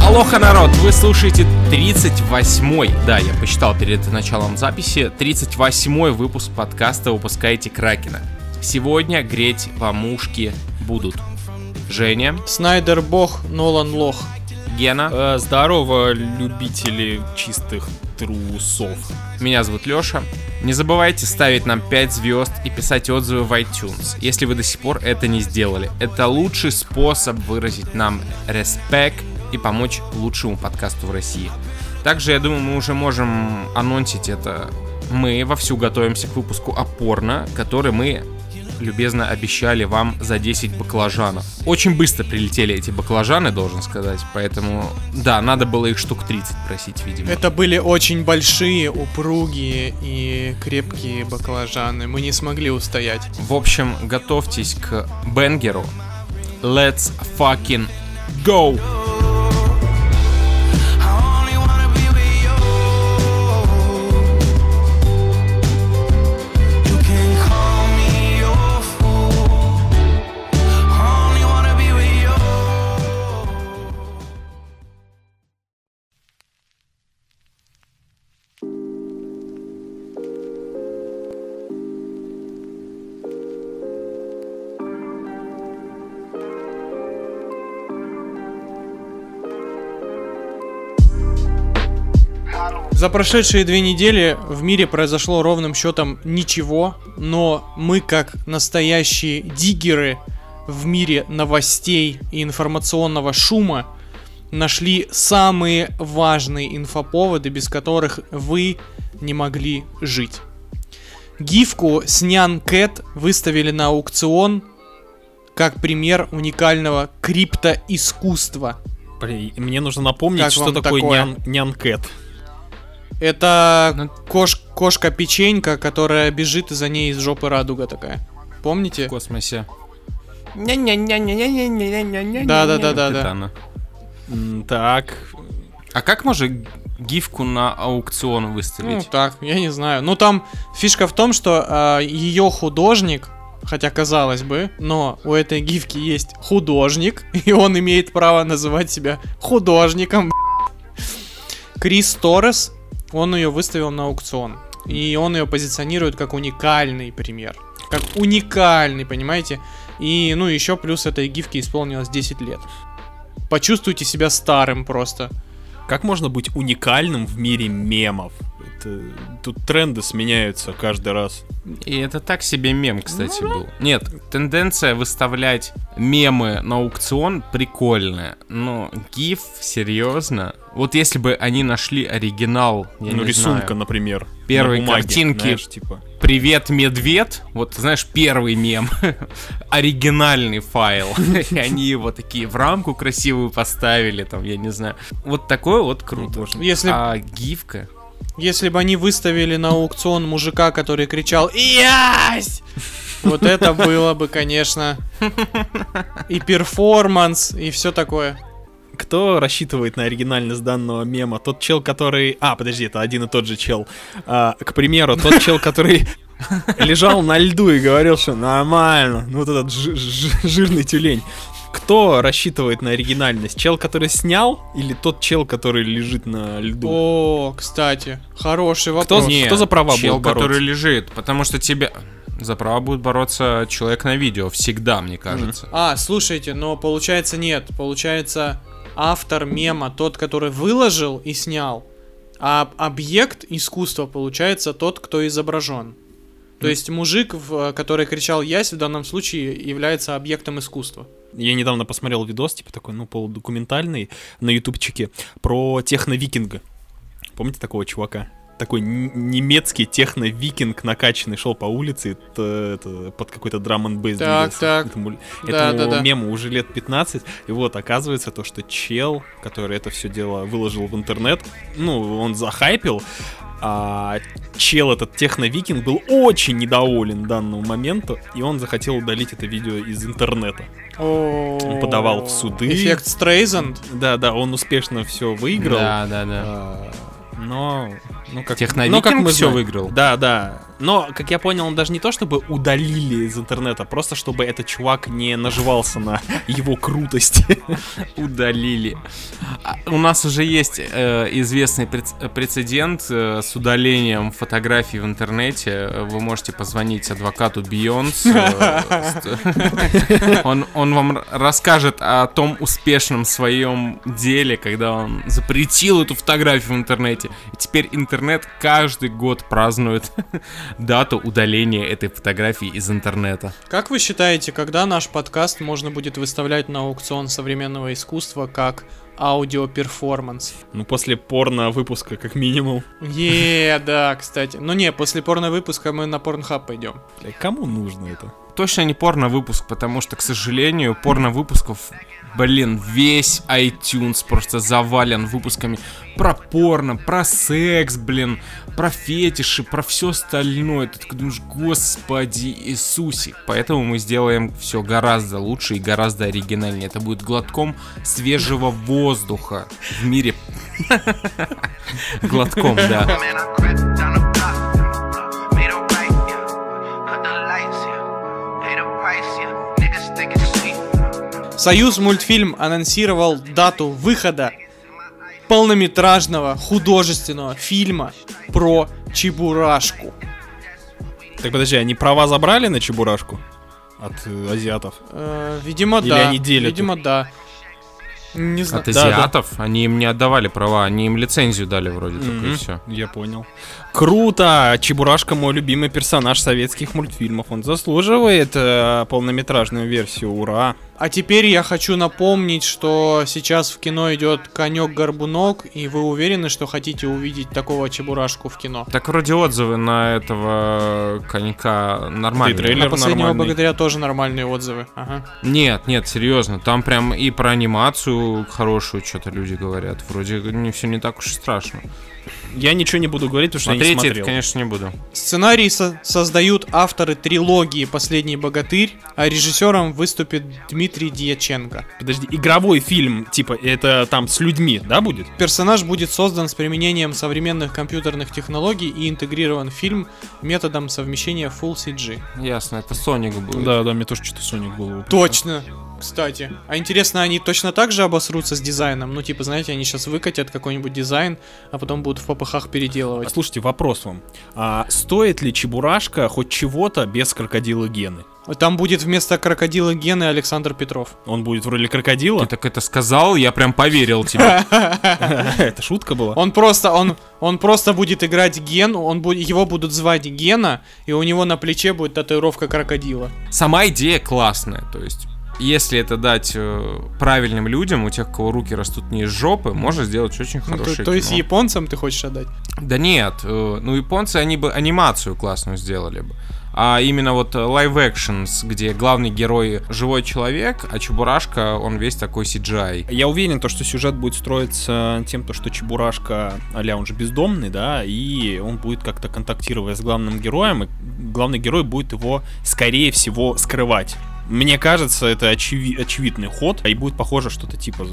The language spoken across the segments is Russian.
Алоха, народ! Вы слушаете 38-й, да, я посчитал перед началом записи, 38-й выпуск подкаста «Выпускайте Кракена». Сегодня греть вам ушки будут Женя, Снайдер бог, Нолан лох, Гена. Здорово, любители чистых трусов. Меня зовут Лёша. Не забывайте ставить нам 5 звезд и писать отзывы в iTunes, если вы до сих пор это не сделали. Это лучший способ выразить нам респект и помочь лучшему подкасту в России. Также, я думаю, мы уже можем анонсить это. Мы вовсю готовимся к выпуску о порно, который мы любезно обещали вам за 10 баклажанов. Очень быстро прилетели эти баклажаны, должен сказать, поэтому, да, надо было их штук 30 просить, видимо. Это были очень большие, упругие и крепкие баклажаны, мы не смогли устоять. В общем, готовьтесь к бенгеру. Let's fucking go! За прошедшие 2 недели в мире произошло ровным счетом ничего, но мы, как настоящие диггеры в мире новостей и информационного шума, нашли самые важные инфоповоды, без которых вы не могли жить. Гифку с Nyan Cat выставили на аукцион как пример уникального криптоискусства. Мне нужно напомнить, что такое Nyan Cat. Это кошка-печенька, которая бежит, и за ней из жопы радуга такая. Помните? В космосе. Да-да-да-да-да. Так. А как можно гифку на аукцион выставить? Ну так, я не знаю. Ну там фишка в том, что ее художник, хотя казалось бы, но у этой гифки есть художник, и он имеет право называть себя художником. Крис Торрес. Он ее выставил на аукцион. И он ее позиционирует как уникальный пример. Как уникальный, понимаете? И, ну, еще плюс этой гифке исполнилось 10 лет. Почувствуйте себя старым просто. Как можно быть уникальным в мире мемов? Тут тренды сменяются каждый раз. И это так себе мем, кстати, был. Нет, тенденция выставлять мемы на аукцион прикольная, но гиф, серьезно. Вот если бы они нашли оригинал, я не рисунка, знаю, например, первой на бумаге, картинки, знаешь, типа «Привет, медведь», вот, знаешь, первый мем, оригинальный файл, и они его такие в рамку красивую поставили, там, я не знаю. Вот такое вот круто. А гифка... Если бы они выставили на аукцион мужика, который кричал «Ясь!», вот это было бы, конечно, и перформанс, и все такое. Кто рассчитывает на оригинальность данного мема? Тот чел, который... А, подожди, это один и тот же чел. К примеру, тот чел, который лежал на льду и говорил, что «Нормально», ну вот этот жирный тюлень. Кто рассчитывает на оригинальность? Чел, который снял, или тот чел, который лежит на льду? О, кстати, хороший вопрос. Кто за права будет бороться? Чел, который лежит, потому что тебе... За права будет бороться человек на видео, всегда, мне кажется. А, слушайте, но получается нет. Получается, автор мема тот, который выложил и снял, а объект искусства получается тот, кто изображен. То есть мужик, который кричал «Ясь», в данном случае является объектом искусства. Я недавно посмотрел видос, типа такой, ну, полудокументальный, на ютубчике, про техно-викинга. Помните такого чувака? Такой немецкий техно-викинг накачанный шел по улице, под какой-то драм-н-бейс двигался. Так. Этому мему уже лет 15. И вот оказывается то, что чел, который это все дело выложил в интернет, ну, он захайпил, а чел этот техно-викинг был очень недоволен данному моменту, и он захотел удалить это видео из интернета. Он подавал в суды. Эффект Стрейзанд. Да, он успешно все выиграл. Да. Но Техновикинг все выиграл. Да, да. Но, как я понял, он даже не то, чтобы удалили из интернета, просто чтобы этот чувак не наживался на его крутости. Удалили. У нас уже есть известный прецедент с удалением фотографий в интернете. Вы можете позвонить адвокату Бейонс. Он вам расскажет о том успешном своем деле, когда он запретил эту фотографию в интернете. И теперь интернет каждый год празднует дату удаления этой фотографии из интернета. Как вы считаете, когда наш подкаст можно будет выставлять на аукцион современного искусства как аудио-перформанс? Ну, после порно-выпуска, как минимум. Да, кстати. Ну не, после порно-выпуска мы на Порнхаб пойдем. Кому нужно это? Точно не порно-выпуск, потому что, к сожалению, порно-выпусков, весь iTunes просто завален выпусками про порно, про секс, про фетиши, про все остальное. Ты такой думаешь, господи Иисусе. Поэтому мы сделаем все гораздо лучше и гораздо оригинальнее. Это будет глотком свежего воздуха в мире. Глотком, да. Союзмультфильм анонсировал дату выхода полнометражного художественного фильма про Чебурашку. Так подожди, они права забрали на Чебурашку от азиатов? Видимо, да. Или они делят? Видимо, да. Не знаю. От азиатов? Да, да. Они им не отдавали права, они им лицензию дали вроде только, и все. Я понял. Круто! Чебурашка мой любимый персонаж советских мультфильмов. Он заслуживает полнометражную версию, ура! А теперь я хочу напомнить, что сейчас в кино идет «Конек-горбунок», и вы уверены, что хотите увидеть такого Чебурашку в кино? Так вроде отзывы на этого конька нормальные. Трейлер на последнего нормальный. Богатыря тоже нормальные отзывы. Ага. Нет, серьезно, там прям и про анимацию хорошую что-то люди говорят. Вроде все не так уж и страшно. Я ничего не буду говорить, потому что я не смотрел. Это, конечно, не буду. Сценарий создают авторы трилогии «Последний богатырь», а режиссером выступит Дмитрий Дьяченко. Подожди, игровой фильм, типа, это там с людьми, да, будет? Персонаж будет создан с применением современных компьютерных технологий и интегрирован в фильм методом совмещения Full CG. Ясно, это Соник будет. Да, мне тоже что-то Соник в голову. Точно! Кстати, а интересно, они точно так же обосрутся с дизайном? Ну, типа, знаете, они сейчас выкатят какой-нибудь дизайн, а потом будут в попыхах переделывать. Слушайте, вопрос вам. А стоит ли Чебурашка хоть чего-то без крокодила Гены? Там будет вместо крокодила Гены Александр Петров. Он будет в роли крокодила? Ты так это сказал, я прям поверил тебе. Это шутка была? Он просто будет играть Гену, его будут звать Гена, и у него на плече будет татуировка крокодила. Сама идея классная, то есть... Если это дать правильным людям, у тех, у кого руки растут не из жопы, можно сделать очень хорошее кино. То есть японцам ты хочешь отдать? Да нет, японцы, они бы анимацию классную сделали бы. А именно вот лайв-экшенс, где главный герой живой человек, а Чебурашка, он весь такой CGI. Я уверен, что сюжет будет строиться тем, что Чебурашка, а-ля он же бездомный, да, и он будет как-то контактировать с главным героем, и главный герой будет его, скорее всего, скрывать. Мне кажется, это очевидный ход, и будет похоже что-то типа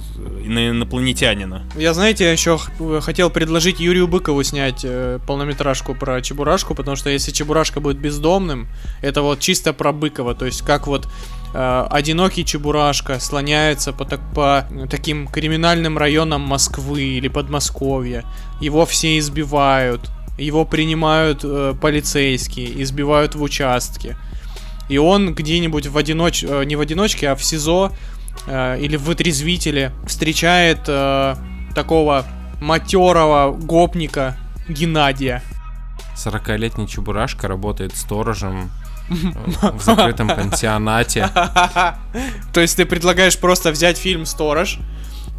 на инопланетянина. Я, знаете, еще хотел предложить Юрию Быкову снять полнометражку про Чебурашку, потому что если Чебурашка будет бездомным, это вот чисто про Быкова, то есть как вот одинокий Чебурашка слоняется по таким криминальным районам Москвы или Подмосковья, его все избивают, его принимают полицейские, избивают в участке. И он где-нибудь не в одиночке, а в СИЗО или в вытрезвителе встречает такого матерого гопника Геннадия. 40-летний Чебурашка работает сторожем в закрытом пансионате. То есть ты предлагаешь просто взять фильм «Сторож»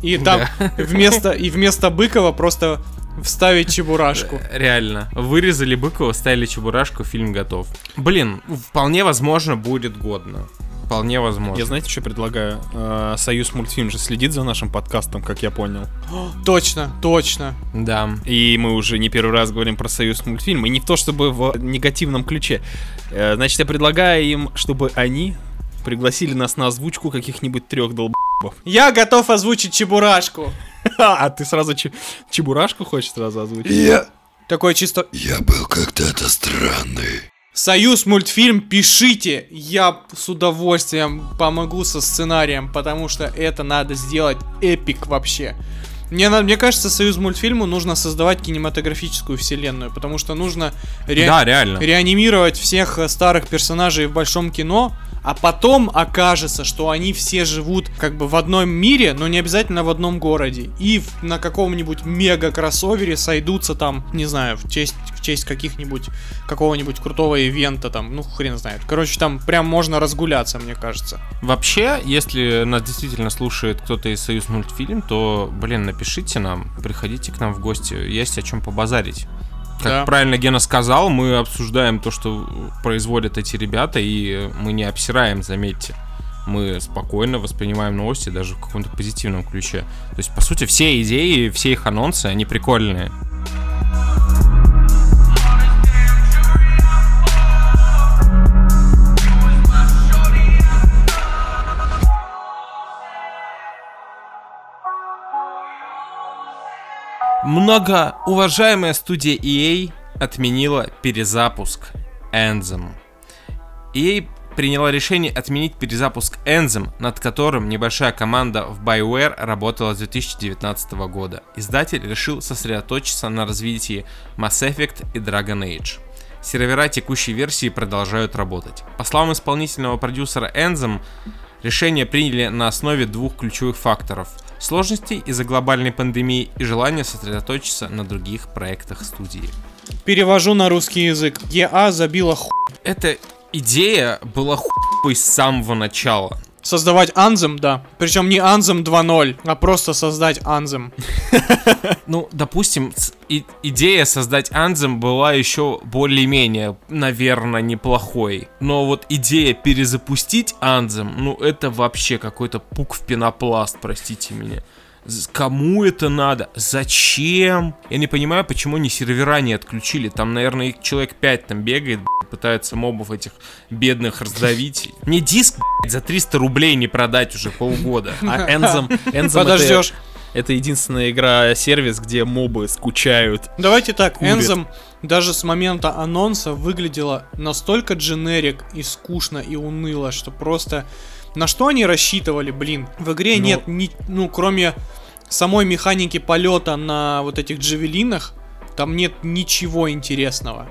и там вместо Быкова просто... Вставить Чебурашку. Реально. Вырезали Быкова, вставили Чебурашку, фильм готов. Вполне возможно, будет годно. Вполне возможно. Я, знаете, что предлагаю? Союзмультфильм же следит за нашим подкастом, как я понял. Точно. Да. И мы уже не первый раз говорим про Союзмультфильм. И не то чтобы в негативном ключе. Значит, я предлагаю им, чтобы они пригласили нас на озвучку каких-нибудь 3 долб***бов. Я готов озвучить Чебурашку. А ты сразу Чебурашку хочешь сразу озвучить? Я Такое чисто... Я был когда-то странный. Союзмультфильм, пишите, я с удовольствием помогу со сценарием, потому что это надо сделать эпик вообще. Мне кажется, Союзмультфильму нужно создавать кинематографическую вселенную, потому что нужно реанимировать всех старых персонажей в большом кино, а потом окажется, что они все живут как бы в одном мире, но не обязательно в одном городе, и на каком-нибудь мега-кроссовере сойдутся там, не знаю, в честь каких-нибудь, какого-нибудь крутого ивента там, ну хрен знает. Короче, там прям можно разгуляться, мне кажется. Вообще, если нас действительно слушает кто-то из Союзмультфильм, то, блин, напишите нам, приходите к нам в гости, есть о чем побазарить. Как правильно Гена сказал, мы обсуждаем то, что производят эти ребята, и мы не обсираем, заметьте. Мы спокойно воспринимаем новости даже в каком-то позитивном ключе. То есть, по сути, все идеи, все их анонсы, они прикольные. Многоуважаемая студия EA отменила перезапуск Anthem. EA приняла решение отменить перезапуск Anthem, над которым небольшая команда в BioWare работала с 2019 года. Издатель решил сосредоточиться на развитии Mass Effect и Dragon Age. Сервера текущей версии продолжают работать. По словам исполнительного продюсера Anthem, решение приняли на основе двух ключевых факторов – сложностей из-за глобальной пандемии и желание сосредоточиться на других проектах студии. Перевожу на русский язык. EA забила хуй. Эта идея была хуй с самого начала. Создавать Anthem, да. Причем не Anthem 2.0, а просто создать Anthem. Ну, допустим, идея создать Anthem была еще более-менее, наверное, неплохой. Но вот идея перезапустить Anthem, ну это вообще какой-то пук в пенопласт, простите меня. Кому это надо? Зачем? Я не понимаю, почему они сервера не отключили. Там, наверное, их человек 5 там бегает, пытаются мобов этих бедных раздавить. Мне диск, за 300 рублей не продать уже полгода. А Anthem подождешь. Это единственная игра-сервис, где мобы скучают. Давайте так, Anthem даже с момента анонса выглядела настолько дженерик и скучно и уныло, что просто... На что они рассчитывали, блин? В игре нет, кроме самой механики полета на вот этих джавелинах, там нет ничего интересного.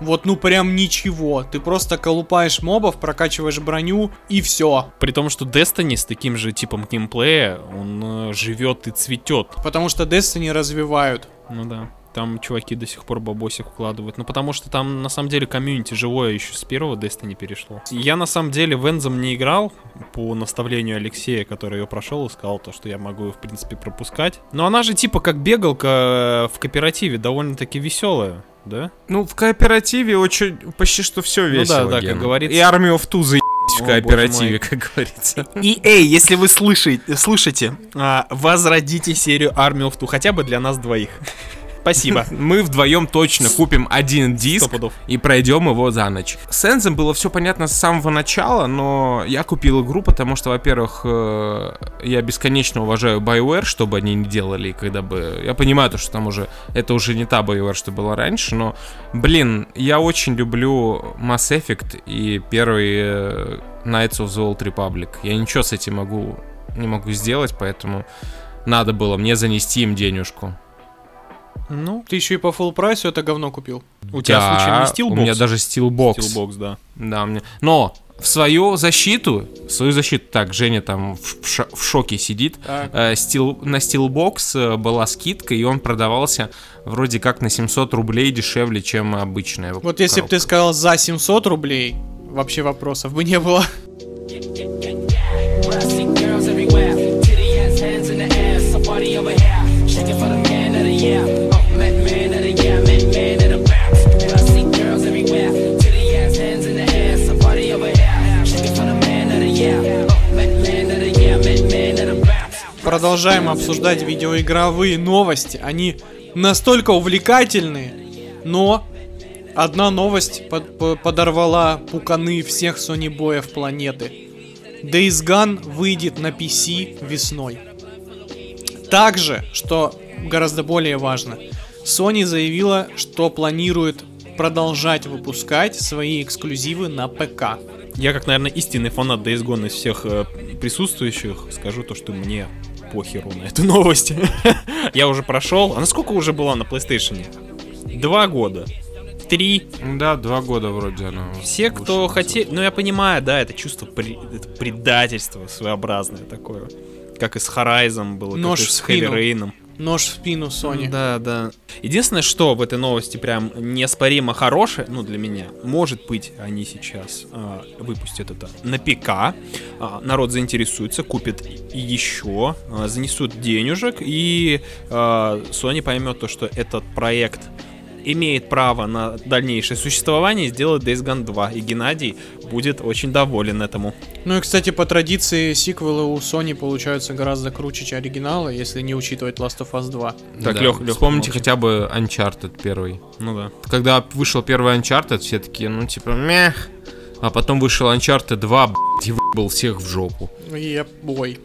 Вот, ну прям ничего. Ты просто колупаешь мобов, прокачиваешь броню и все. При том, что Destiny с таким же типом геймплея, он живет и цветет. Потому что Destiny развивают. Ну да. Там чуваки до сих пор бабосик вкладывают. Ну, потому что там, на самом деле, комьюнити живое еще с первого Destiny перешло. Я, на самом деле, в Anthem не играл по наставлению Алексея, который ее прошел, и сказал то, что я могу ее, в принципе, пропускать. Но она же типа как бегалка в кооперативе, довольно-таки веселая, да? Ну, в кооперативе очень почти что все весело, ну, да, как говорится. И Army of Two в кооперативе, как говорится. И, если вы слушаете, возродите серию Army of Two хотя бы для нас двоих. Спасибо. Мы вдвоем точно купим один диск и пройдем его за ночь. С Anthem было все понятно с самого начала, но я купил игру, потому что, во-первых, я бесконечно уважаю BioWare, что бы они ни делали, когда бы... Я понимаю, то, что там уже... Это уже не та BioWare, что была раньше, но, блин, я очень люблю Mass Effect и первый Knights of the Old Republic. Я ничего с этим не могу сделать, поэтому надо было мне занести им денежку. Ну, ты еще и по фулл прайсу это говно купил. У тебя случайно не Steelbox? У меня даже Steelbox. Steelbox, да. Да, у меня. Но в свою защиту, так, Женя там в шоке сидит. На Steelbox была скидка, и он продавался вроде как на 700 рублей дешевле, чем обычная. Вот если бы ты сказал за 700 рублей, вообще вопросов бы не было. Продолжаем обсуждать видеоигровые новости. Они настолько увлекательные, но одна новость подорвала пуканы всех сонибоев планеты. Days Gone выйдет на PC весной. Также, что гораздо более важно, Sony заявила, что планирует продолжать выпускать свои эксклюзивы на ПК. Я, как, наверное, истинный фанат Days Gone из всех присутствующих, скажу то, что мне похеру на эту новость. Я уже прошел. А насколько уже была на PlayStation? 2 года? 3? Да, 2 года вроде она. Все, кто хотели... Ну, я понимаю, да, это чувство предательства своеобразное такое. Как и с Horizon было, как и с Heavy Rain. Нож в спину, Sony. Да, да. Единственное, что в этой новости прям неоспоримо хорошее, ну, для меня, может быть, они сейчас выпустят это на ПК, народ заинтересуется, купит еще, занесут денежек, и Sony поймет то, что этот проект имеет право на дальнейшее существование и сделает Days Gone 2. И Геннадий будет очень доволен этому. Ну и, кстати, по традиции сиквелы у Sony получаются гораздо круче, чем оригиналы, если не учитывать Last of Us 2. Так, да. Лёх, вспомните хотя бы Uncharted первый. Ну да. Когда вышел первый Uncharted, все такие, ну типа, мех. А потом вышел Uncharted 2, и был всех в жопу. Ебой.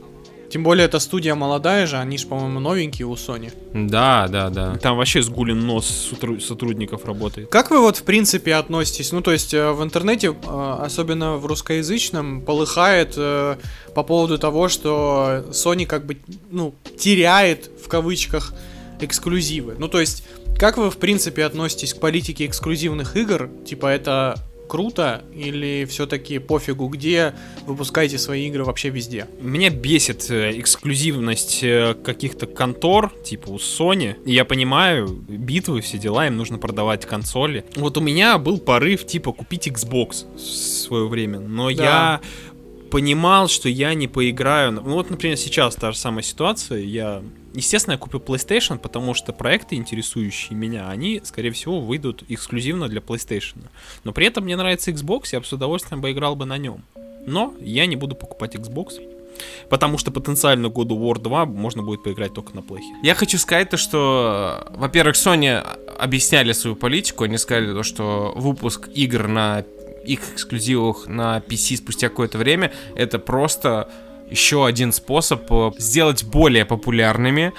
Тем более, эта студия молодая же, они же, по-моему, новенькие у Sony. Да, да, да. Там вообще сгулен нос сотрудников работает. Как вы вот, в принципе, относитесь? Ну, то есть, в интернете, особенно в русскоязычном, полыхает по поводу того, что Sony как бы, ну, теряет, в кавычках, эксклюзивы. Ну, то есть, как вы, в принципе, относитесь к политике эксклюзивных игр? Типа, это... круто, или все-таки пофигу где, выпускайте свои игры вообще везде? Меня бесит эксклюзивность каких-то контор, типа у Sony. Я понимаю, битвы, все дела, им нужно продавать консоли. Вот у меня был порыв, типа, купить Xbox в свое время, но да. Я понимал, что я не поиграю. Ну, вот, например, сейчас та же самая ситуация, я... Естественно, я купил PlayStation, потому что проекты, интересующие меня, они, скорее всего, выйдут эксклюзивно для PlayStation. Но при этом мне нравится Xbox, я бы с удовольствием поиграл бы на нем. Но я не буду покупать Xbox, потому что потенциально God of War 2 можно будет поиграть только на плейхе. Я хочу сказать то, что, во-первых, Sony объясняли свою политику. Они сказали то, что выпуск игр на их эксклюзивах на PC спустя какое-то время — это просто... еще один способ сделать более популярными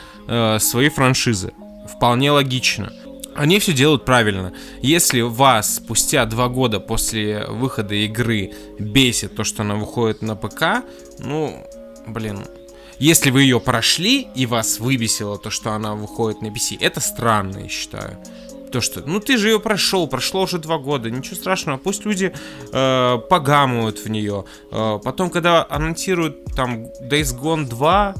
свои франшизы. Вполне логично. Они все делают правильно. Если вас спустя 2 года после выхода игры бесит то, что она выходит на ПК, ну, блин... Если вы ее прошли и вас выбесило то, что она выходит на PC, это странно, я считаю. То, что, ну ты же ее прошел, прошло уже 2 года, ничего страшного, пусть люди погамывают в нее. Потом, когда анонсируют там Days Gone 2,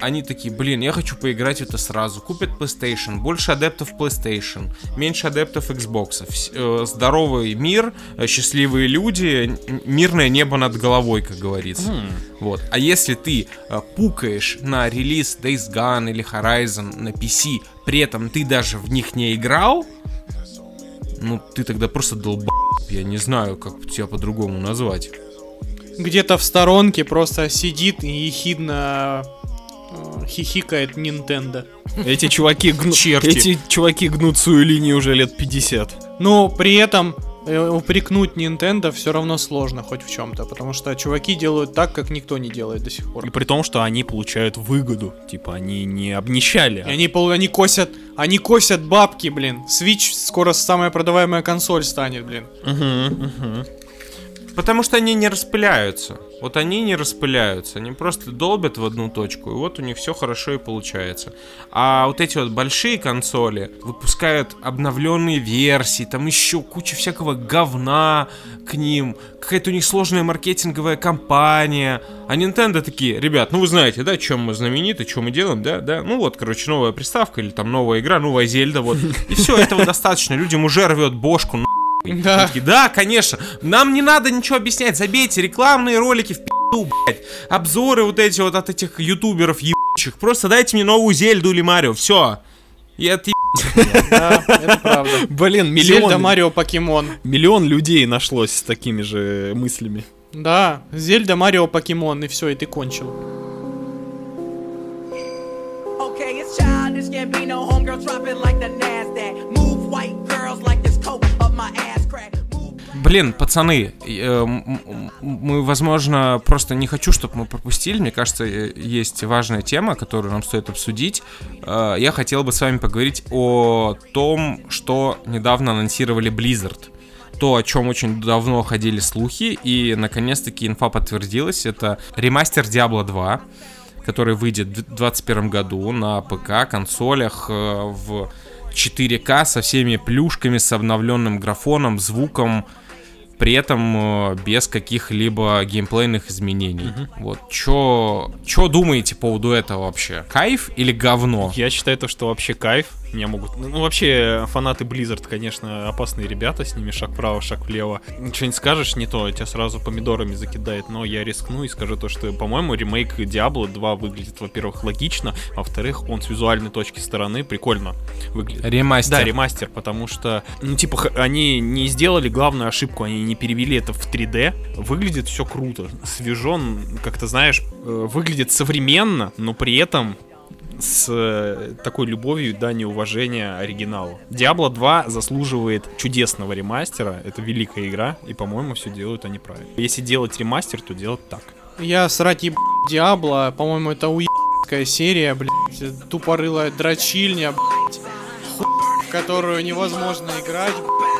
они такие, блин, я хочу поиграть это сразу. Купят PlayStation, больше адептов PlayStation, меньше адептов Xbox. Здоровый мир, счастливые люди, мирное небо над головой, как говорится. Вот. А если ты пукаешь на релиз Days Gone или Horizon на PC, при этом ты даже в них не играл, ну ты тогда просто долб***. Я не знаю, как тебя по-другому назвать. Где-то в сторонке просто сидит и ехидно... хихикает Nintendo. Эти чуваки гнут свою линию уже лет 50. Но при этом упрекнуть Nintendo все равно сложно хоть в чем-то, потому что чуваки делают так, как никто не делает до сих пор. И при том, что они получают выгоду. Типа они не обнищали. Они косят бабки, блин. Switch скоро самая продаваемая консоль станет, блин. Потому что они не распыляются. Вот они не распыляются, они просто долбят в одну точку, и вот у них все хорошо и получается. А вот эти вот большие консоли выпускают обновленные версии, там еще куча всякого говна к ним, какая-то у них сложная маркетинговая кампания. А Nintendo такие, ребят, ну вы знаете, да, чем мы знамениты, что мы делаем, да, ну вот, короче, новая приставка или там новая игра, новая Зельда, вот. И все, этого достаточно, людям уже рвет бошку, да. Такие, да, конечно, нам не надо ничего объяснять, забейте рекламные ролики в пизду, блять, обзоры вот эти вот от этих ютуберов ебучих, просто дайте мне новую Зельду или Марио, все, я отъеб... Да, это правда. Блин, Зельда, Марио, Покемон. Миллион людей нашлось с такими же мыслями. Да, Зельда, Марио, Покемон, и все, и ты кончил. Okay, it's childish, can't be no homegirl, drop it like the NASDAQ, move white girls like this coke. Блин, пацаны, мы, возможно, просто не хочу, чтобы мы пропустили. Мне кажется, есть важная тема, которую нам стоит обсудить. Я хотел бы с вами поговорить о том, что недавно анонсировали Blizzard. То, о чем очень давно ходили слухи, и, наконец-таки, инфа подтвердилась. Это ремастер Diablo 2, который выйдет в 2021 году на ПК, консолях, в 4К со всеми плюшками, с обновленным графоном, звуком, при этом без каких-либо геймплейных изменений. Вот, чё думаете по поводу этого вообще? Кайф или говно? Я считаю, то, что вообще кайф. Меня могут... Ну, вообще, фанаты Blizzard, конечно, опасные ребята. С ними шаг вправо, шаг влево. Что-нибудь скажешь не то, тебя сразу помидорами закидает. Но я рискну и скажу то, что, по-моему, ремейк Diablo 2 выглядит, во-первых, логично, во-вторых, он с визуальной точки стороны прикольно выглядит. Ремастер. Да, ремастер, потому что, ну, типа, они не сделали главную ошибку, они не перевели это в 3D. Выглядит все круто, свежо, как-то, знаешь, выглядит современно, но при этом с такой любовью и данью уважения оригиналу. Diablo 2 заслуживает чудесного ремастера. Это великая игра, и, по-моему, все делают они правильно. Если делать ремастер, то делать так. Я срать еб... Diablo, по-моему, это уебская серия, блядь. Тупорылая дрочильня, блядь. Хуй, в которую невозможно играть,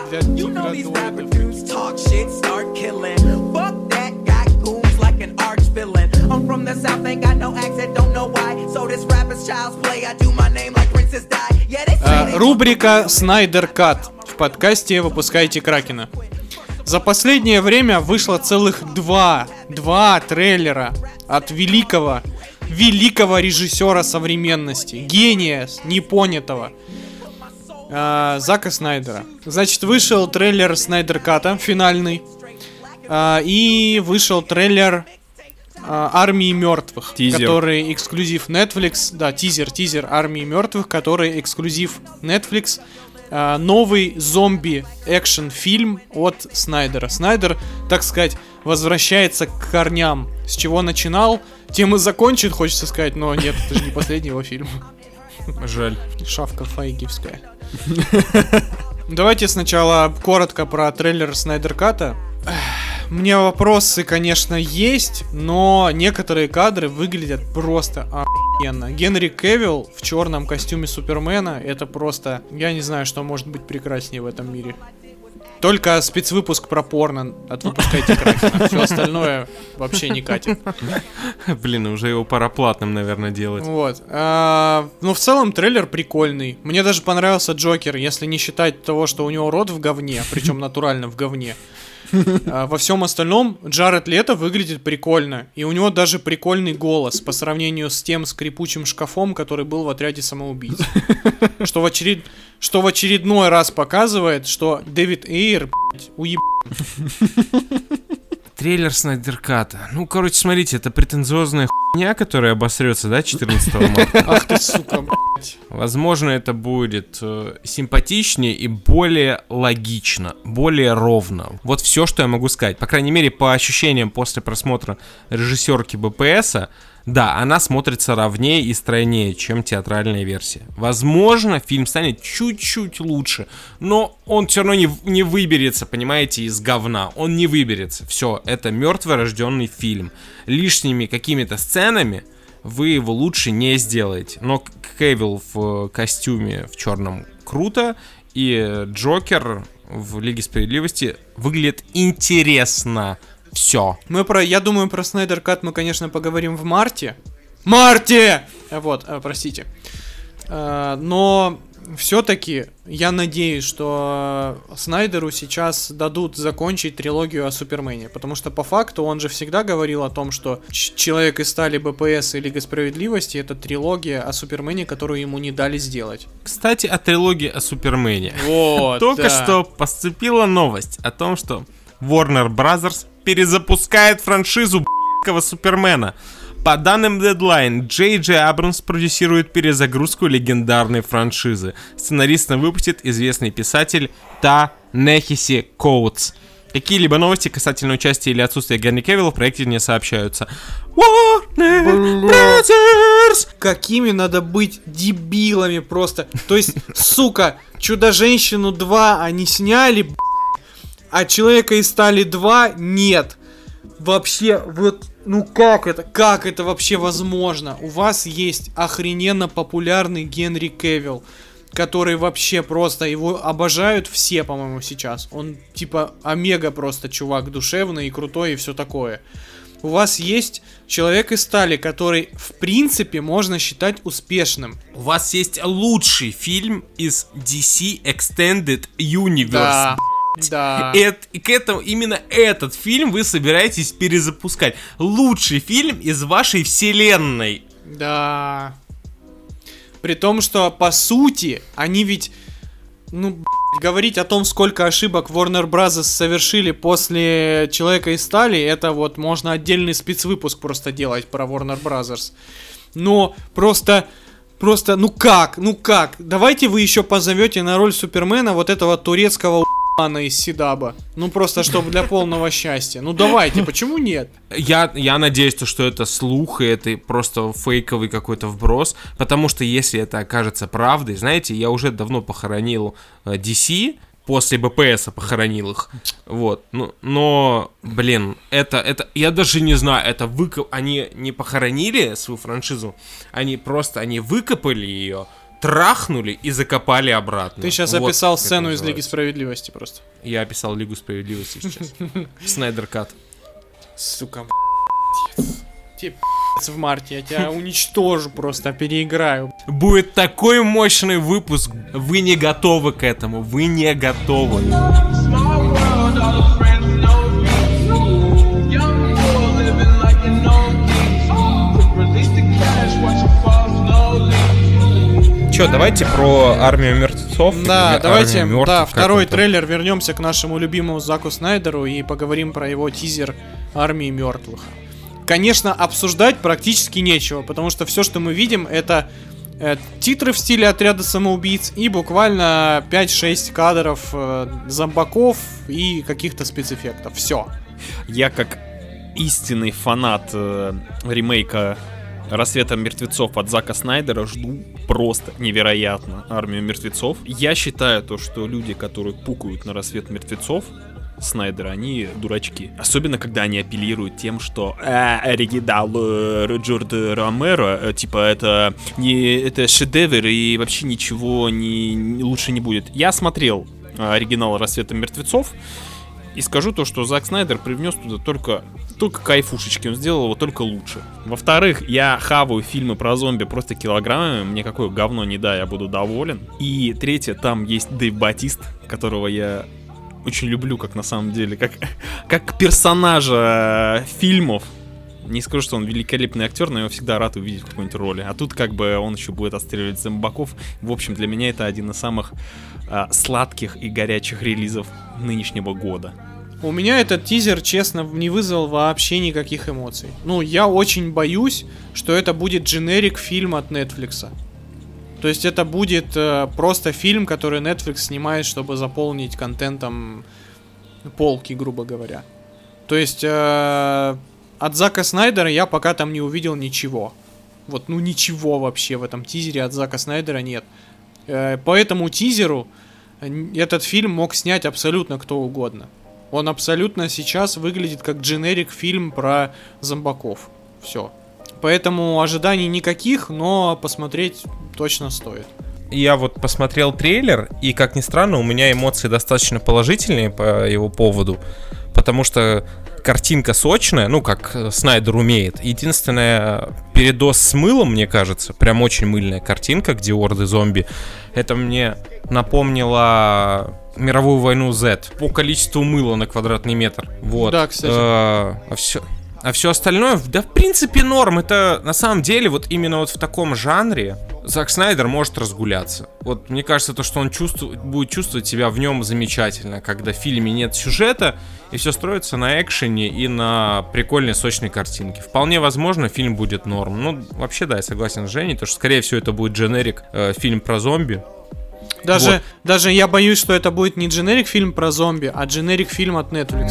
блядь, для игроков. I'm from the South, ain't got no accent, don't know why. So this rapper's child's play, I do my name like Princess Di. Yeah, they say they... Рубрика «Снайдер Кат» в подкасте «Выпускайте Кракена». За последнее время вышло целых два трейлера от великого режиссера современности, гения непонятого, Зака Снайдера. Значит, вышел трейлер «Снайдер Ката», финальный, и вышел трейлер «Армии мертвых», тизер, который эксклюзив Netflix. Да, тизер «Армии мертвых», который эксклюзив Netflix. Новый зомби-экшн-фильм от Снайдера. Снайдер, так сказать, возвращается к корням. С чего начинал, тем и закончит, хочется сказать, но нет, это же не последний его фильм. Жаль. Шавка файгевская. Давайте сначала коротко про трейлер «Снайдер Ката». Мне вопросы, конечно, есть, но некоторые кадры выглядят просто охуенно. Генри Кевилл в черном костюме Супермена — это просто... Я не знаю, что может быть прекраснее в этом мире. Только спецвыпуск про порно от «Выпускайте Кракена». Все остальное вообще не катит. Блин, уже его пора платным, наверное, делать. Вот. Ну, в целом, трейлер прикольный. Мне даже понравился Джокер, если не считать того, что у него рот в говне, причем натурально в говне. Во всем остальном Джаред Лето выглядит прикольно. И у него даже прикольный голос по сравнению с тем скрипучим шкафом, который был в «Отряде самоубийц». Что в очередной раз показывает, что Дэвид Эйр, блядь, уеб... Трейлер «Снайдер Ката». Ну, короче, смотрите, это претенциозная хуйня, которая обосрется, да, 14 марта? Ах ты, сука, блядь. Возможно, это будет симпатичнее и более логично, более ровно. Вот все, что я могу сказать. По крайней мере, по ощущениям после просмотра режиссерки БПСа, да, она смотрится ровнее и стройнее, чем театральная версия. Возможно, фильм станет чуть-чуть лучше, но он все равно не выберется, понимаете, из говна. Он не выберется. Все, это мертворожденный фильм. Лишними какими-то сценами вы его лучше не сделаете. Но Кевилл в костюме в черном круто, и Джокер в «Лиге справедливости» выглядит интересно. Все. Я думаю, про Снайдер Кат мы, конечно, поговорим в марте. Вот, простите. Но все-таки я надеюсь, что Снайдеру сейчас дадут закончить трилогию о Супермене. Потому что по факту он же всегда говорил о том, что «Человек из стали», «БПС» и «Лига справедливости» — это трилогия о Супермене, которую ему не дали сделать. Кстати, о трилогии о Супермене. Вот, только что поступила новость о том, что Warner Bros. Перезапускает франшизу б***кого Супермена. По данным Deadline, Джей Джей Абрамс продюсирует перезагрузку легендарной франшизы. Сценаристом выпустит известный писатель Та-Нехиси Коутс. Какие-либо новости касательно участия или отсутствия Генри Кевилла в проекте не сообщаются. Warner Brothers! Какими надо быть дебилами просто. То есть, сука, Чудо-женщину 2 они сняли, а Человека из Стали 2 нет. Вообще, вот, ну как это? Как это вообще возможно? У вас есть охрененно популярный Генри Кевилл, который вообще просто, его обожают все, по-моему, сейчас. Он типа омега просто чувак, душевный и крутой и все такое. У вас есть Человек из Стали, который, в принципе, можно считать успешным. У вас есть лучший фильм из DC Extended Universe. Да. Да. И к этому, именно этот фильм вы собираетесь перезапускать. Лучший фильм из вашей вселенной. Да. При том, что, по сути, они ведь... Ну, говорить о том, сколько ошибок Warner Bros. Совершили после Человека из Стали, это вот можно отдельный спецвыпуск просто делать про Warner Bros. Но просто, ну как? Давайте вы еще позовете на роль Супермена вот этого турецкого у***на из Сидаба. Ну просто, чтобы для полного счастья. Ну давайте, почему нет? Я надеюсь, что это слух, и это просто фейковый какой-то вброс, потому что если это окажется правдой, знаете, я уже давно похоронил DC, после БПСа похоронил их, вот, но блин, это, я даже не знаю, это они не похоронили свою франшизу, они выкопали ее, трахнули и закопали обратно. Ты сейчас описал вот сцену из Лиги Справедливости просто. Я описал Лигу Справедливости сейчас. Снайдер Кат. Сука, тебе в марте, я тебя уничтожу просто, переиграю. Будет такой мощный выпуск, вы не готовы к этому, вы не готовы. Чё, давайте про Армию мертвецов. Да, давайте, мертвых, да, второй трейлер, вернемся к нашему любимому Заку Снайдеру и поговорим про его тизер Армии мертвых. Конечно, обсуждать практически нечего, потому что все, что мы видим, это титры в стиле Отряда самоубийц и буквально 5-6 кадров зомбаков и каких-то спецэффектов. Все. Я как истинный фанат ремейка «Рассвета мертвецов» от Зака Снайдера жду просто невероятно Армию мертвецов. Я считаю то, что люди, которые пукают на «Рассвет мертвецов» Снайдера, они дурачки. Особенно, когда они апеллируют тем, что оригинал Джорджа Ромеро, типа, это не это шедевр и вообще ничего не лучше не будет. Я смотрел оригинал «Рассвета мертвецов» и скажу то, что Зак Снайдер привнес туда только кайфушечки, он сделал его только лучше. Во-вторых, я хаваю фильмы про зомби просто килограммами, мне какое говно не дай, я буду доволен. И третье, там есть Дэйв Батист, которого я очень люблю, как на самом деле, как персонажа фильмов. Не скажу, что он великолепный актер, но я его всегда рад увидеть в какой-нибудь роли. А тут как бы он еще будет отстреливать зомбаков. В общем, для меня это один из самых сладких и горячих релизов нынешнего года. У меня этот тизер, честно, не вызвал вообще никаких эмоций. Ну, я очень боюсь, что это будет дженерик фильм от Netflix. То есть это будет просто фильм, который Netflix снимает, чтобы заполнить контентом полки, грубо говоря. То есть от Зака Снайдера я пока там не увидел ничего. Вот, ну ничего вообще в этом тизере от Зака Снайдера нет. По этому тизеру этот фильм мог снять абсолютно кто угодно. Он абсолютно сейчас выглядит как дженерик фильм про зомбаков. Все. Поэтому ожиданий никаких, но посмотреть точно стоит. Я вот посмотрел трейлер, и, как ни странно, у меня эмоции достаточно положительные по его поводу, потому что картинка сочная, ну, как Снайдер умеет. Единственное, передоз с мылом, мне кажется, прям очень мыльная картинка, где орды зомби. Это мне напомнило мировую войну Z по количеству мыла на квадратный метр. Вот. Да, кстати. А все остальное, да, в принципе, норм. Это, на самом деле, вот именно вот в таком жанре Зак Снайдер может разгуляться. Вот, мне кажется, то, что он будет чувствовать себя в нем замечательно, когда в фильме нет сюжета, и все строится на экшене и на прикольной, сочной картинке. Вполне возможно, фильм будет норм. Ну, вообще, да, я согласен с Женей, то, что, скорее всего, это будет дженерик фильм про зомби. Даже я боюсь, что это будет не дженерик фильм про зомби, а дженерик фильм от Netflix.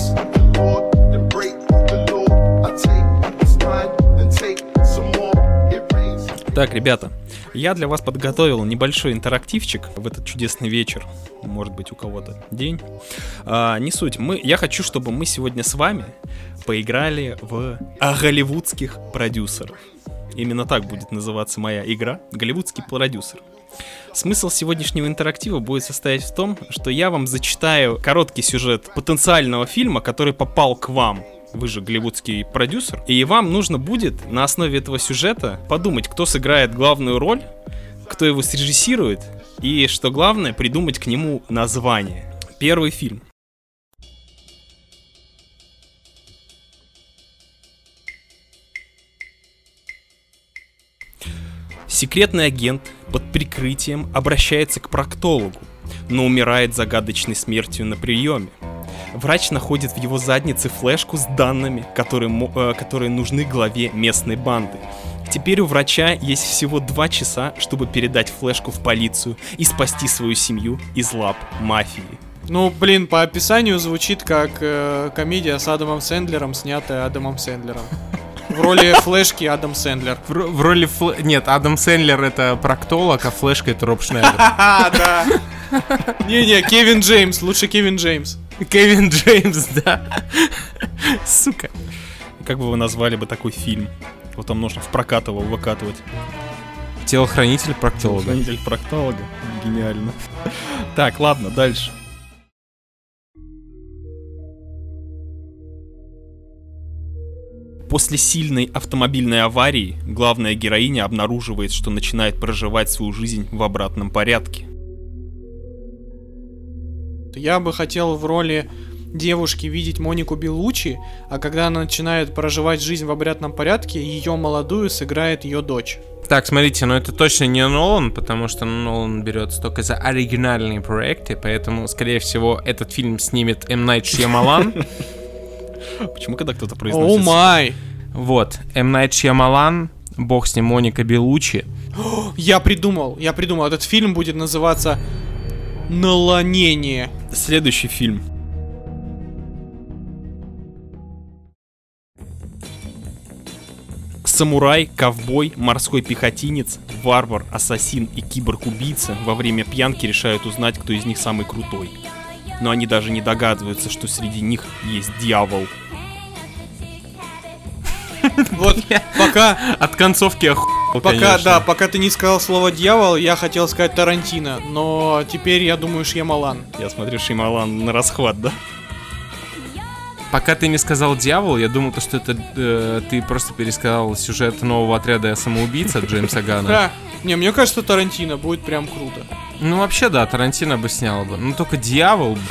Так, ребята, Я для вас подготовил небольшой интерактивчик в этот чудесный вечер. Может быть, у кого-то день. Не суть. Я хочу, чтобы мы сегодня с вами поиграли в голливудских продюсеров. Именно так будет называться моя игра «Голливудский продюсер». Смысл сегодняшнего интерактива будет состоять в том, что я вам зачитаю короткий сюжет потенциального фильма, который попал к вам. Вы же голливудский продюсер. И вам нужно будет на основе этого сюжета подумать, кто сыграет главную роль, кто его срежиссирует и, что главное, придумать к нему название. Первый фильм. Секретный агент под прикрытием обращается к проктологу, но умирает загадочной смертью на приеме. Врач находит в его заднице флешку с данными, которые нужны главе местной банды. Теперь у врача есть всего 2 часа, чтобы передать флешку в полицию и спасти свою семью из лап мафии. Ну, блин, по описанию звучит как комедия с Адамом Сэндлером, снятая Адамом Сэндлером. В роли флешки Адам Сэндлер. В роли флешки... Нет, Адам Сэндлер — это проктолог, а флешка — это Роб Шнайдер. Да. Не-не, Кевин Джеймс, лучше Кевин Джеймс. Кевин Джеймс, да. Сука. Как бы вы назвали бы такой фильм? Вот там нужно в прокат его выкатывать. Телохранитель проктолога. Телохранитель проктолога. Гениально. Так, ладно, дальше. После сильной автомобильной аварии главная героиня обнаруживает, что начинает проживать свою жизнь в обратном порядке. Я бы хотел в роли девушки видеть Монику Беллуччи, а когда она начинает проживать жизнь в обратном порядке, ее молодую сыграет ее дочь. Так, смотрите, но это точно не Нолан, потому что Нолан берется только за оригинальные проекты, поэтому, скорее всего, этот фильм снимет М. Найт Шьямалан. Почему когда кто-то произносит... О май! Вот, М. Найт Шьямалан, бог с ним, Моника Беллуччи. Я придумал, этот фильм будет называться «Налонение». Следующий фильм. Самурай, ковбой, морской пехотинец, варвар, ассасин и киборг-убийца во время пьянки решают узнать, кто из них самый крутой. Но они даже не догадываются, что среди них есть дьявол. Вот, пока... От концовки охуел, конечно. Да, пока ты не сказал слово «дьявол», я хотел сказать «Тарантино», но теперь, я думаю, Шьямалан. Я смотрю, Шьямалан на расхват, да? Пока ты не сказал «дьявол», я думал, что это ты просто пересказал сюжет нового отряда самоубийц от Джеймса Ганна. Да, не, мне кажется, Тарантино будет прям круто. Ну, вообще, да, Тарантино бы снял бы. Ну, только «Дьявол», блядь.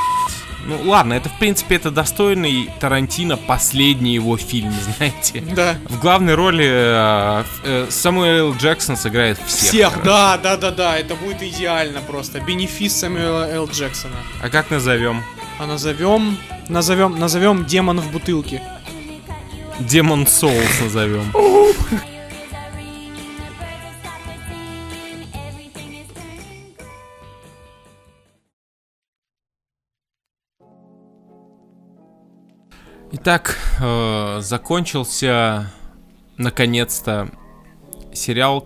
Ну, ладно, это, в принципе, это достойный Тарантино, последний его фильм, знаете. Да. В главной роли Самуэль Л. Джексон сыграет всех. Короче. Да, это будет идеально просто. Бенефис Самуэла Л. Джексона. А как назовем? А назовем «Демон в бутылке». «Демон Соулс» назовем. Итак, закончился наконец-то сериал,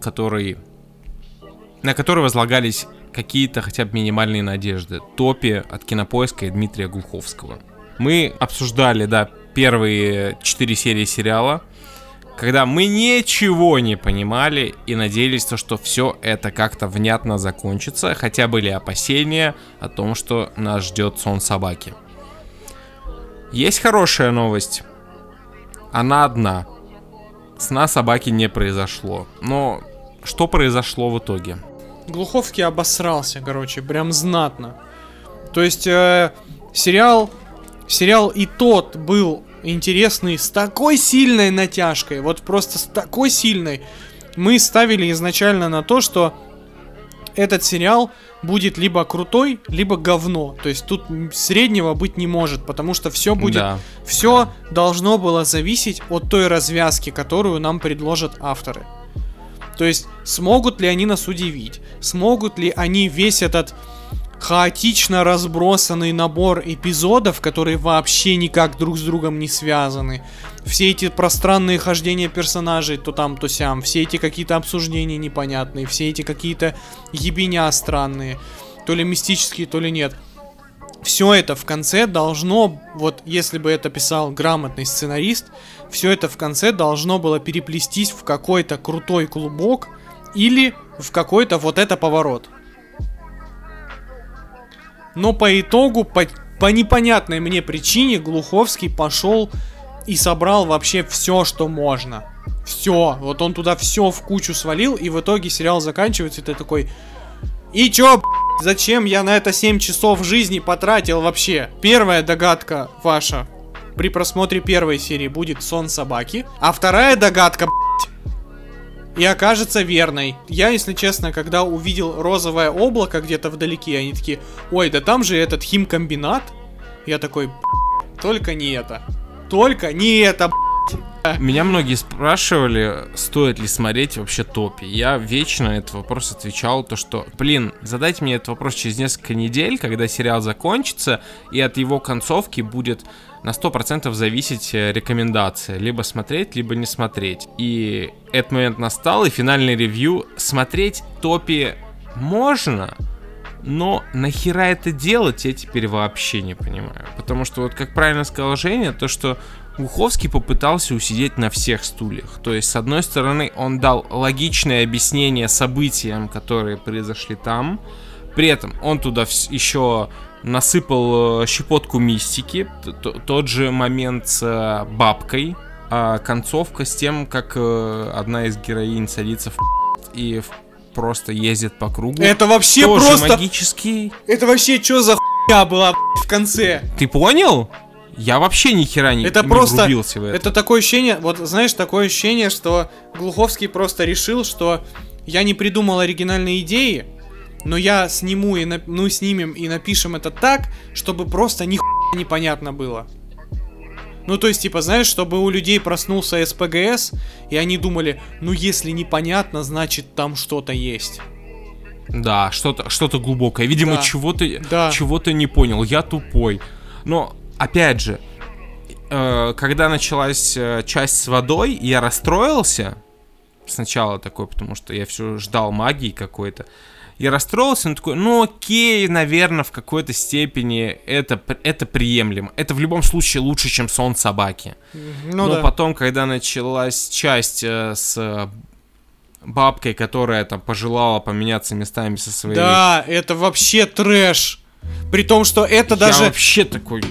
на который возлагались какие-то хотя бы минимальные надежды. «Топи» от Кинопоиска и Дмитрия Глуховского. Мы обсуждали, да, первые 4 серии сериала, когда мы ничего не понимали и надеялись, что все это как-то внятно закончится, хотя были опасения о том, что нас ждет сон собаки. Есть хорошая новость. Она одна. Сна собаки не произошло. Но что произошло в итоге? Глуховский обосрался, короче, прям знатно. То есть сериал и тот был интересный с такой сильной натяжкой. Вот просто с такой сильной. Мы ставили изначально на то, что этот сериал будет либо крутой, либо говно. То есть тут среднего быть не может, потому что все будет... Да. Все должно было зависеть от той развязки, которую нам предложат авторы. То есть смогут ли они нас удивить? Смогут ли они весь этот хаотично разбросанный набор эпизодов, которые вообще никак друг с другом не связаны. Все эти пространные хождения персонажей то там, то сям, все эти какие-то обсуждения непонятные, все эти какие-то ебеня странные, то ли мистические, то ли нет. Все это в конце должно, вот если бы это писал грамотный сценарист, все это в конце должно было переплестись в какой-то крутой клубок или в какой-то вот это поворот. Но по итогу, по непонятной мне причине, Глуховский пошел и собрал вообще все, что можно. Все. Вот он туда все в кучу свалил, и в итоге сериал заканчивается, и ты такой... И чё, зачем я на это 7 часов жизни потратил вообще? Первая догадка ваша при просмотре первой серии будет сон собаки. А вторая догадка, и окажется верной. Я, если честно, когда увидел розовое облако где-то вдалеке, они такие, ой, да там же этот химкомбинат. Я такой, только не это. Только не это, Меня многие спрашивали, стоит ли смотреть вообще Топи. Я вечно этот вопрос отвечал, то что, задайте мне этот вопрос через несколько недель, когда сериал закончится, и от его концовки будет на 100% зависеть рекомендация. Либо смотреть, либо не смотреть. И этот момент настал, и финальный ревью. Смотреть Топи можно, но нахера это делать, я теперь вообще не понимаю. Потому что, вот как правильно сказал Женя, то что... Глуховский попытался усидеть на всех стульях. То есть, с одной стороны, он дал логичное объяснение событиям, которые произошли там. При этом он туда еще насыпал щепотку мистики. Тот же момент с бабкой. А концовка с тем, как одна из героинь садится в и просто ездит по кругу. Это вообще тоже просто... магический. Это вообще что за хуйня была в конце? Ты понял? Я вообще ни хера не врубился в это. Это такое ощущение, вот знаешь, такое ощущение, что Глуховский просто решил, что я не придумал оригинальные идеи, но я сниму и снимем и напишем это так, чтобы просто нихуя непонятно было. Ну то есть, типа, знаешь, чтобы у людей проснулся СПГС, и они думали, ну если непонятно, значит там что-то есть. Да, что-то глубокое. Видимо, да. Чего-то не понял. Я тупой. Но... Опять же, когда началась часть с водой, я расстроился. Сначала такой, потому что я все ждал магии какой-то. Я расстроился, но такой, ну окей, наверное, в какой-то степени это приемлемо. Это в любом случае лучше, чем сон собаки. Ну, но да. Потом, когда началась часть с бабкой, которая там пожелала поменяться местами со своей... Да, это вообще трэш. При том, что это даже... Я вообще такой...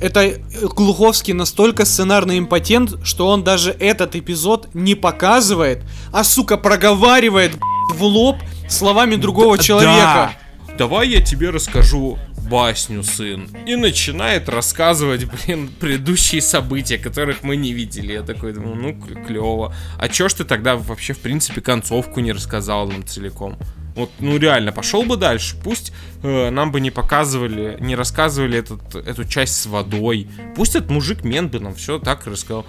Это Глуховский настолько сценарный импотент, что он даже этот эпизод не показывает, а, сука, проговаривает в лоб словами другого человека. Да. Давай я тебе расскажу басню, сын. И начинает рассказывать, предыдущие события, которых мы не видели. Я такой думаю, ну, клево. А чё ж ты тогда вообще, в принципе, концовку не рассказал нам целиком? Вот, ну реально, пошел бы дальше. Пусть нам бы не показывали, не рассказывали эту часть с водой. Пусть этот мужик-мент бы нам все так рассказал.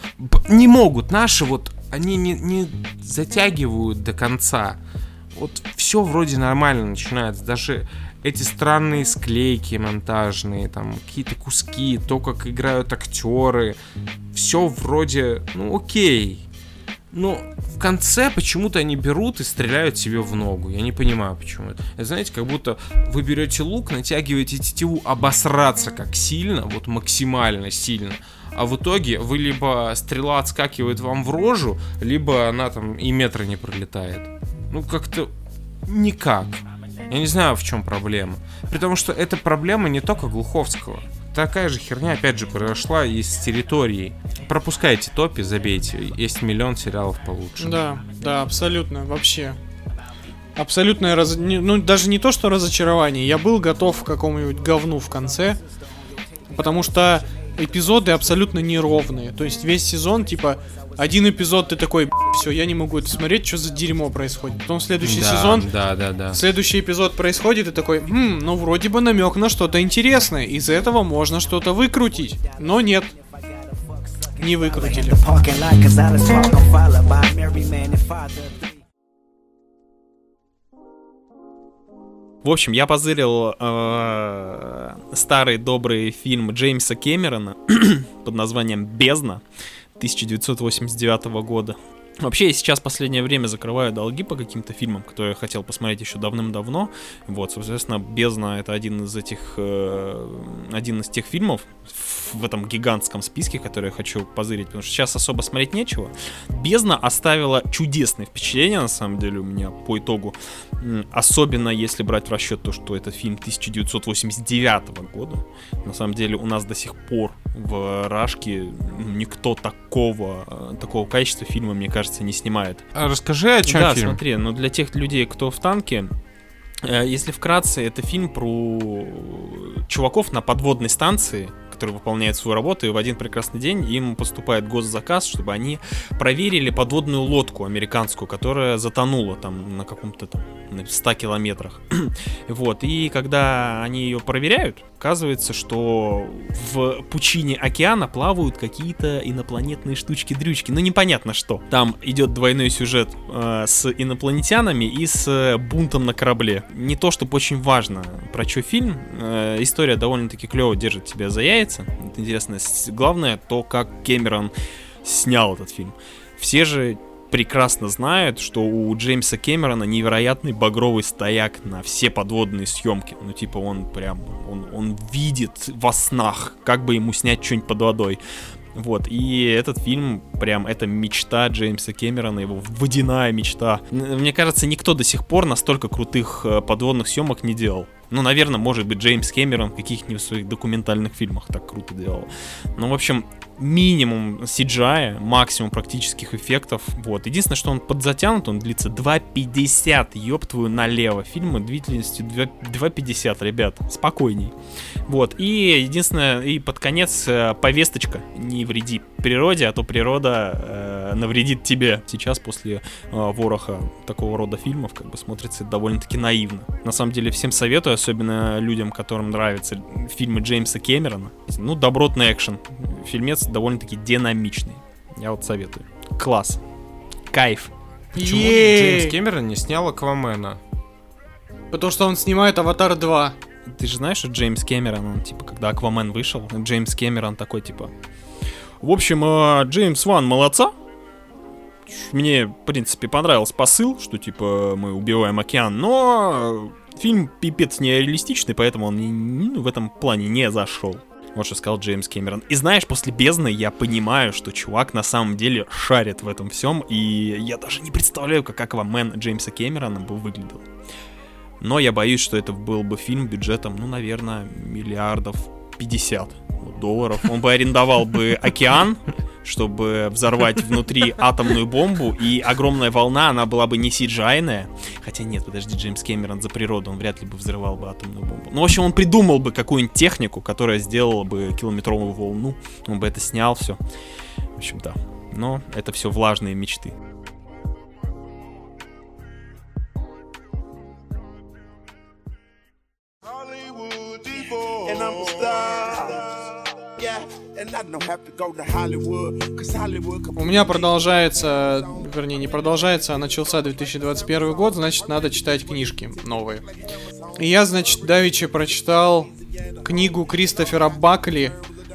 Не могут наши, вот, они не затягивают до конца. Вот все вроде нормально начинается. Даже эти странные склейки монтажные, там какие-то куски, то, как играют актеры. Все вроде, ну окей. Но в конце почему-то они берут и стреляют себе в ногу. Я не понимаю, почему это. Знаете, как будто вы берете лук, натягиваете тетиву обосраться как сильно, вот максимально сильно. А в итоге вы либо стрела отскакивает вам в рожу, либо она там и метра не пролетает. Ну как-то никак. Я не знаю, в чем проблема. При том, что эта проблема не только Глуховского. Такая же херня, опять же, произошла и с территорией. Пропускайте Топи, забейте. Есть миллион сериалов получше. Да, да, абсолютно, вообще. Абсолютное, ну, даже не то, что разочарование. Я был готов к какому-нибудь говну в конце, потому что эпизоды абсолютно неровные. То есть весь сезон, типа, один эпизод ты такой, все, я не могу это смотреть, что за дерьмо происходит. Потом следующий сезон, следующий эпизод происходит, и такой, ну вроде бы намек на что-то интересное, из этого можно что-то выкрутить, но нет. Не выкрутили. В общем, я позырил старый добрый фильм Джеймса Кэмерона под названием «Бездна» 1989 года. Вообще, я сейчас в последнее время закрываю долги по каким-то фильмам, которые я хотел посмотреть еще давным-давно. Вот, соответственно, «Бездна» — это один из тех фильмов в этом гигантском списке, который я хочу позырить, потому что сейчас особо смотреть нечего. «Бездна» оставила чудесные впечатления, на самом деле, у меня по итогу. Особенно если брать в расчет то, что это фильм 1989 года. На самом деле, у нас до сих пор в «Рашке» никто такого качества фильма, мне кажется, не снимает. А расскажи, о чем фильм? Да, смотри, но для тех людей, кто в танке, если вкратце, это фильм про чуваков на подводной станции, которые выполняют свою работу, и в один прекрасный день им поступает госзаказ, чтобы они проверили подводную лодку американскую, которая затонула там на каком-то там 100 километрах. Вот, и когда они ее проверяют, оказывается, что в пучине океана плавают какие-то инопланетные штучки-дрючки, ну непонятно что. Там идет двойной сюжет с инопланетянами и с бунтом на корабле. Не то, чтобы очень важно, про что фильм, история довольно-таки клево держит тебя за яйца. Это интересно. Главное то, как Кэмерон снял этот фильм. Все же прекрасно знают, что у Джеймса Кэмерона невероятный багровый стояк на все подводные съемки. Ну, типа, он прям, он видит во снах, как бы ему снять что-нибудь под водой. Вот, и этот фильм, прям, это мечта Джеймса Кэмерона, его водяная мечта. Мне кажется, никто до сих пор настолько крутых подводных съемок не делал. Ну, наверное, может быть, Джеймс Кэмерон в каких-нибудь своих документальных фильмах так круто делал. Ну, в общем, минимум CGI, максимум практических эффектов. Вот, единственное, что он подзатянут, он длится 2.50, ёб твою налево. Фильмы длительностью 2.50, ребят, спокойней. Вот, и единственное, и под конец повесточка: не вреди природе, а то природа навредит тебе. Сейчас после вороха такого рода фильмов как бы смотрится довольно-таки наивно. На самом деле всем советую, особенно людям, которым нравятся фильмы Джеймса Кэмерона. Ну, добротный экшен. Фильмец довольно-таки динамичный. Я вот советую. Класс. Кайф. Почему Джеймс Кэмерон не снял «Аквамена»? Потому что он снимает «Аватар 2». Ты же знаешь, что Джеймс Кэмерон, он, типа, когда «Аквамен» вышел, Джеймс Кэмерон такой, типа... В общем, Джеймс Ван молодца. Мне, в принципе, понравился посыл, что, типа, мы убиваем океан, но фильм пипец нереалистичный, поэтому он в этом плане не зашел. Вот что сказал Джеймс Кэмерон. И знаешь, после «Бездны» я понимаю, что чувак на самом деле шарит в этом всем, и я даже не представляю, как «Аквамен» Джеймса Кэмерона бы выглядел. Но я боюсь, что это был бы фильм бюджетом, ну, наверное, $50 миллиардов. Он бы арендовал бы океан, чтобы взорвать внутри атомную бомбу, и огромная волна, она была бы не CGI-ная. Хотя нет, подожди, Джеймс Кэмерон за природу, он вряд ли бы взрывал бы атомную бомбу. Ну, в общем, он придумал бы какую-нибудь технику, которая сделала бы километровую волну, он бы это снял все. В общем, да. Но это все влажные мечты. У меня продолжается, вернее, не продолжается, а начался 2021 год, значит, надо читать книжки новые. И я, значит, давеча прочитал книгу Кристофера Бакли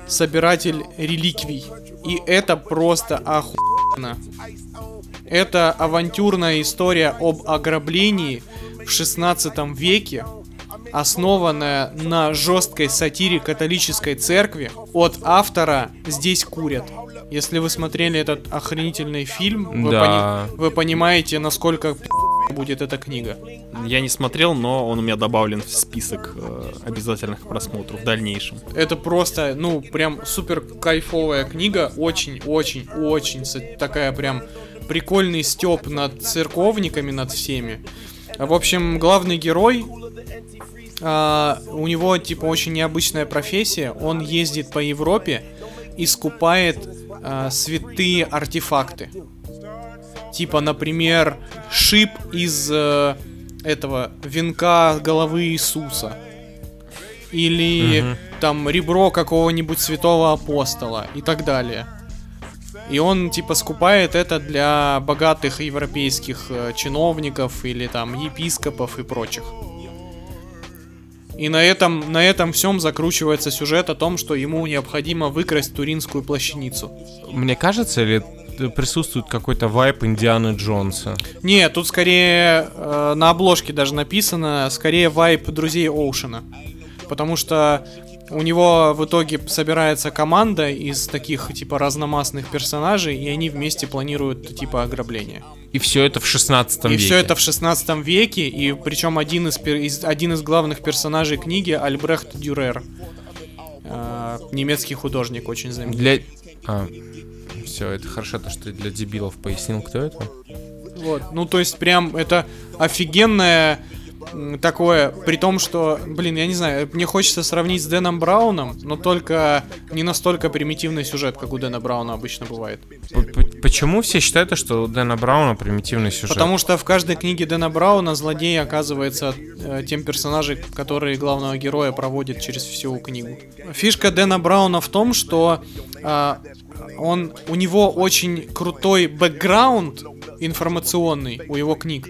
«Собиратель реликвий». И это просто охуенно. Это авантюрная история об ограблении в 16 веке, основанная на жесткой сатире католической церкви от автора «Здесь курят». Если вы смотрели этот охренительный фильм, да, вы понимаете, насколько будет эта книга. Я не смотрел, но он у меня добавлен в список обязательных просмотров в дальнейшем. Это просто, ну, прям супер кайфовая книга. Очень-очень-очень такая прям прикольный стёб над церковниками, над всеми. В общем, главный герой... у него, типа, очень необычная профессия. Он ездит по Европе и скупает святые артефакты. Типа, например, шип из этого венка головы Иисуса. Или там ребро какого-нибудь святого апостола и так далее. И он, типа, скупает это для богатых европейских чиновников или там епископов и прочих. И на этом всем закручивается сюжет о том, что ему необходимо выкрасть Туринскую плащаницу. Мне кажется, или присутствует какой-то вайб Индианы Джонса? Нет, тут скорее на обложке даже написано, скорее вайб друзей Оушена. Потому что у него в итоге собирается команда из таких, типа, разномастных персонажей, и они вместе планируют, типа, ограбление. И все это в 16 веке. И все это в 16 веке, и причем один из главных персонажей книги — Альбрехт Дюрер. Немецкий художник, очень знаменитый. Все, это хорошо, то, что ты для дебилов пояснил, кто это. Вот, ну, то есть, прям, это офигенное... Такое, при том, что, блин, я не знаю, мне хочется сравнить с Дэном Брауном, но только не настолько примитивный сюжет, как у Дэна Брауна обычно бывает. Почему все считают, что у Дэна Брауна примитивный сюжет? Потому что в каждой книге Дэна Брауна злодей оказывается тем персонажем, который главного героя проводит через всю книгу. Фишка Дэна Брауна в том, что у него очень крутой бэкграунд информационный у его книг.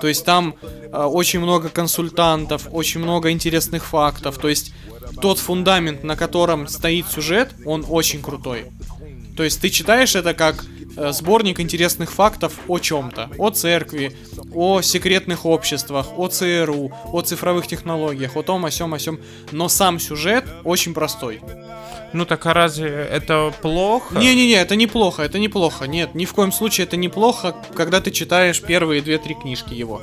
То есть там очень много консультантов, очень много интересных фактов. То есть тот фундамент, на котором стоит сюжет, он очень крутой. То есть ты читаешь это как сборник интересных фактов о чем-то. О церкви, о секретных обществах, о ЦРУ, о цифровых технологиях, о том, о сём, о сём. Но сам сюжет очень простой. Ну так а разве это плохо? Не-не-не, это неплохо. Нет, ни в коем случае это неплохо, когда ты читаешь первые 2-3 книжки его.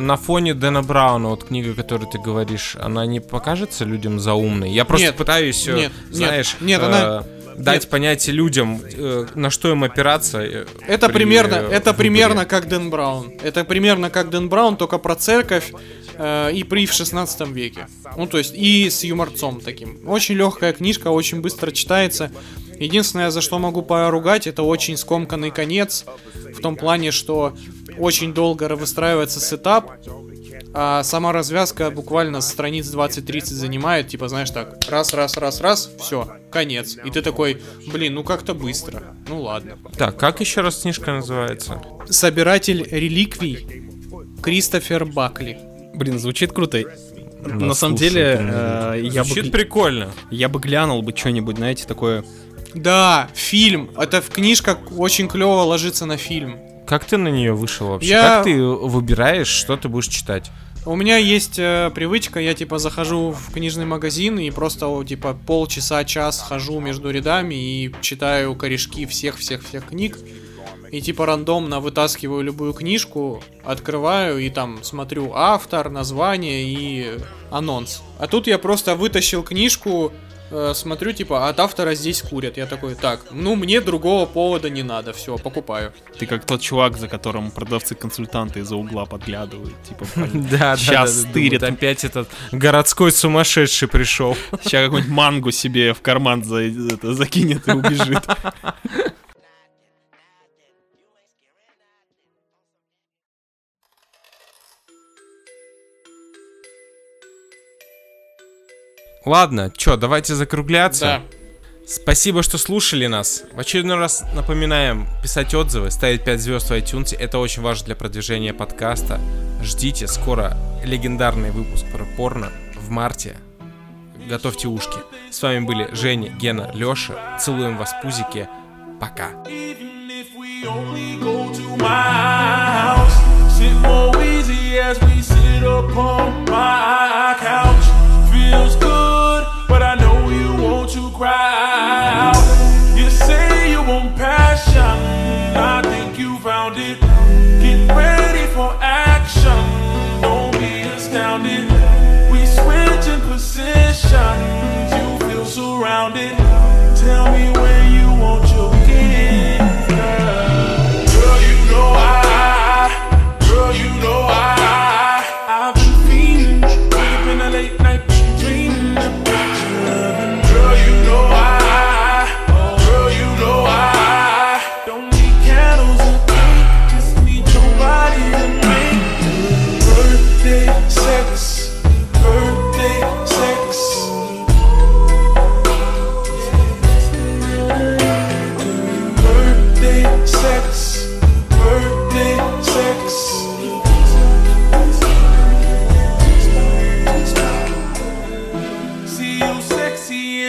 На фоне Дэна Брауна, вот книга, о которой ты говоришь, она не покажется людям заумной? Я просто пытаюсь, знаешь... Дать понять людям, на что им опираться. Это примерно как Дэн Браун. Это примерно как Дэн Браун, только про церковь и в 16 веке. Ну, то есть, и с юморцом таким. Очень легкая книжка, очень быстро читается. Единственное, за что могу поругать, это очень скомканный конец. В том плане, что очень долго выстраивается сетап, а сама развязка буквально страниц 20-30 занимает, типа, знаешь, так, раз, все, конец. И ты такой, блин, ну как-то быстро, ну ладно. Так, как еще раз книжка называется? «Собиратель реликвий», Кристофер Бакли. Блин, звучит круто. На самом деле, звучит прикольно. Я бы глянул бы что-нибудь, знаете, такое... Да, фильм, эта книжка очень клево ложится на фильм. Как ты на нее вышел вообще? Как ты выбираешь, что ты будешь читать? У меня есть привычка, я типа захожу в книжный магазин и просто типа полчаса-час хожу между рядами и читаю корешки всех книг. И типа рандомно вытаскиваю любую книжку, открываю и там смотрю автор, название и анонс. А тут я просто вытащил книжку, смотрю, типа, от автора «Здесь курят». Я такой, так, ну мне другого повода не надо, все, покупаю. Ты как тот чувак, за которым продавцы-консультанты из-за угла подглядывают. Типа, сейчас стырит. Опять этот городской сумасшедший пришел. Сейчас какой-нибудь мангу себе в карман закинет и убежит. Ладно, чё, давайте закругляться. Да. Спасибо, что слушали нас. В очередной раз напоминаем писать отзывы, ставить 5 звезд в iTunes. Это очень важно для продвижения подкаста. Ждите скоро легендарный выпуск про порно в марте. Готовьте ушки. С вами были Женя, Гена, Лёша. Целуем вас, пузики. Пока. Feels good, but I know you want to cry out. You say you want passion, I think you found it. Get ready for action, don't be astounded. We switch in positions, you feel surrounded. Tell me where you want your kid, girl, you know I've been feeling, we've been a late night.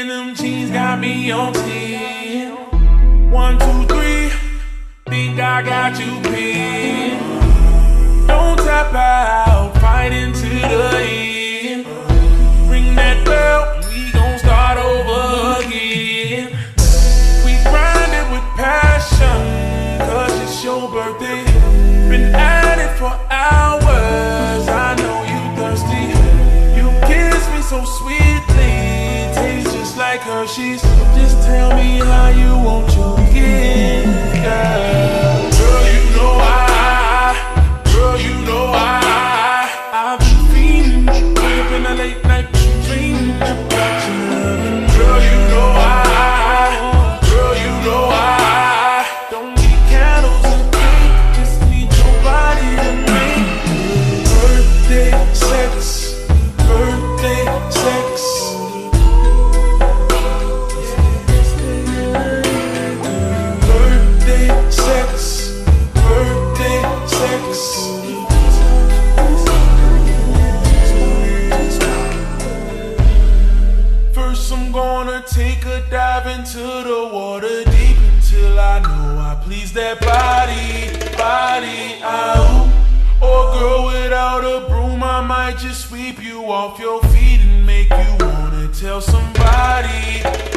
them jeans got me on 10. 1, 2, 3, think I got you pinned. Don't tap out, fight into the end. Ring that bell, we gon' start over again. We grind it with passion, cause it's your birthday. Been at it for hours, I know you thirsty. You kiss me so sweetly. Like her, she's just tell me how you want your skin, girl. Girl, you know I, girl, you know I've been feeling you in a late night dream about you. Girl, you know I, girl, you know I don't need candles and paint, just need your body to make me. Birthday sex, birthday sex. Into the water deep until I know I please that body, body out. Or girl, without a broom, I might just sweep you off your feet and make you wanna tell somebody.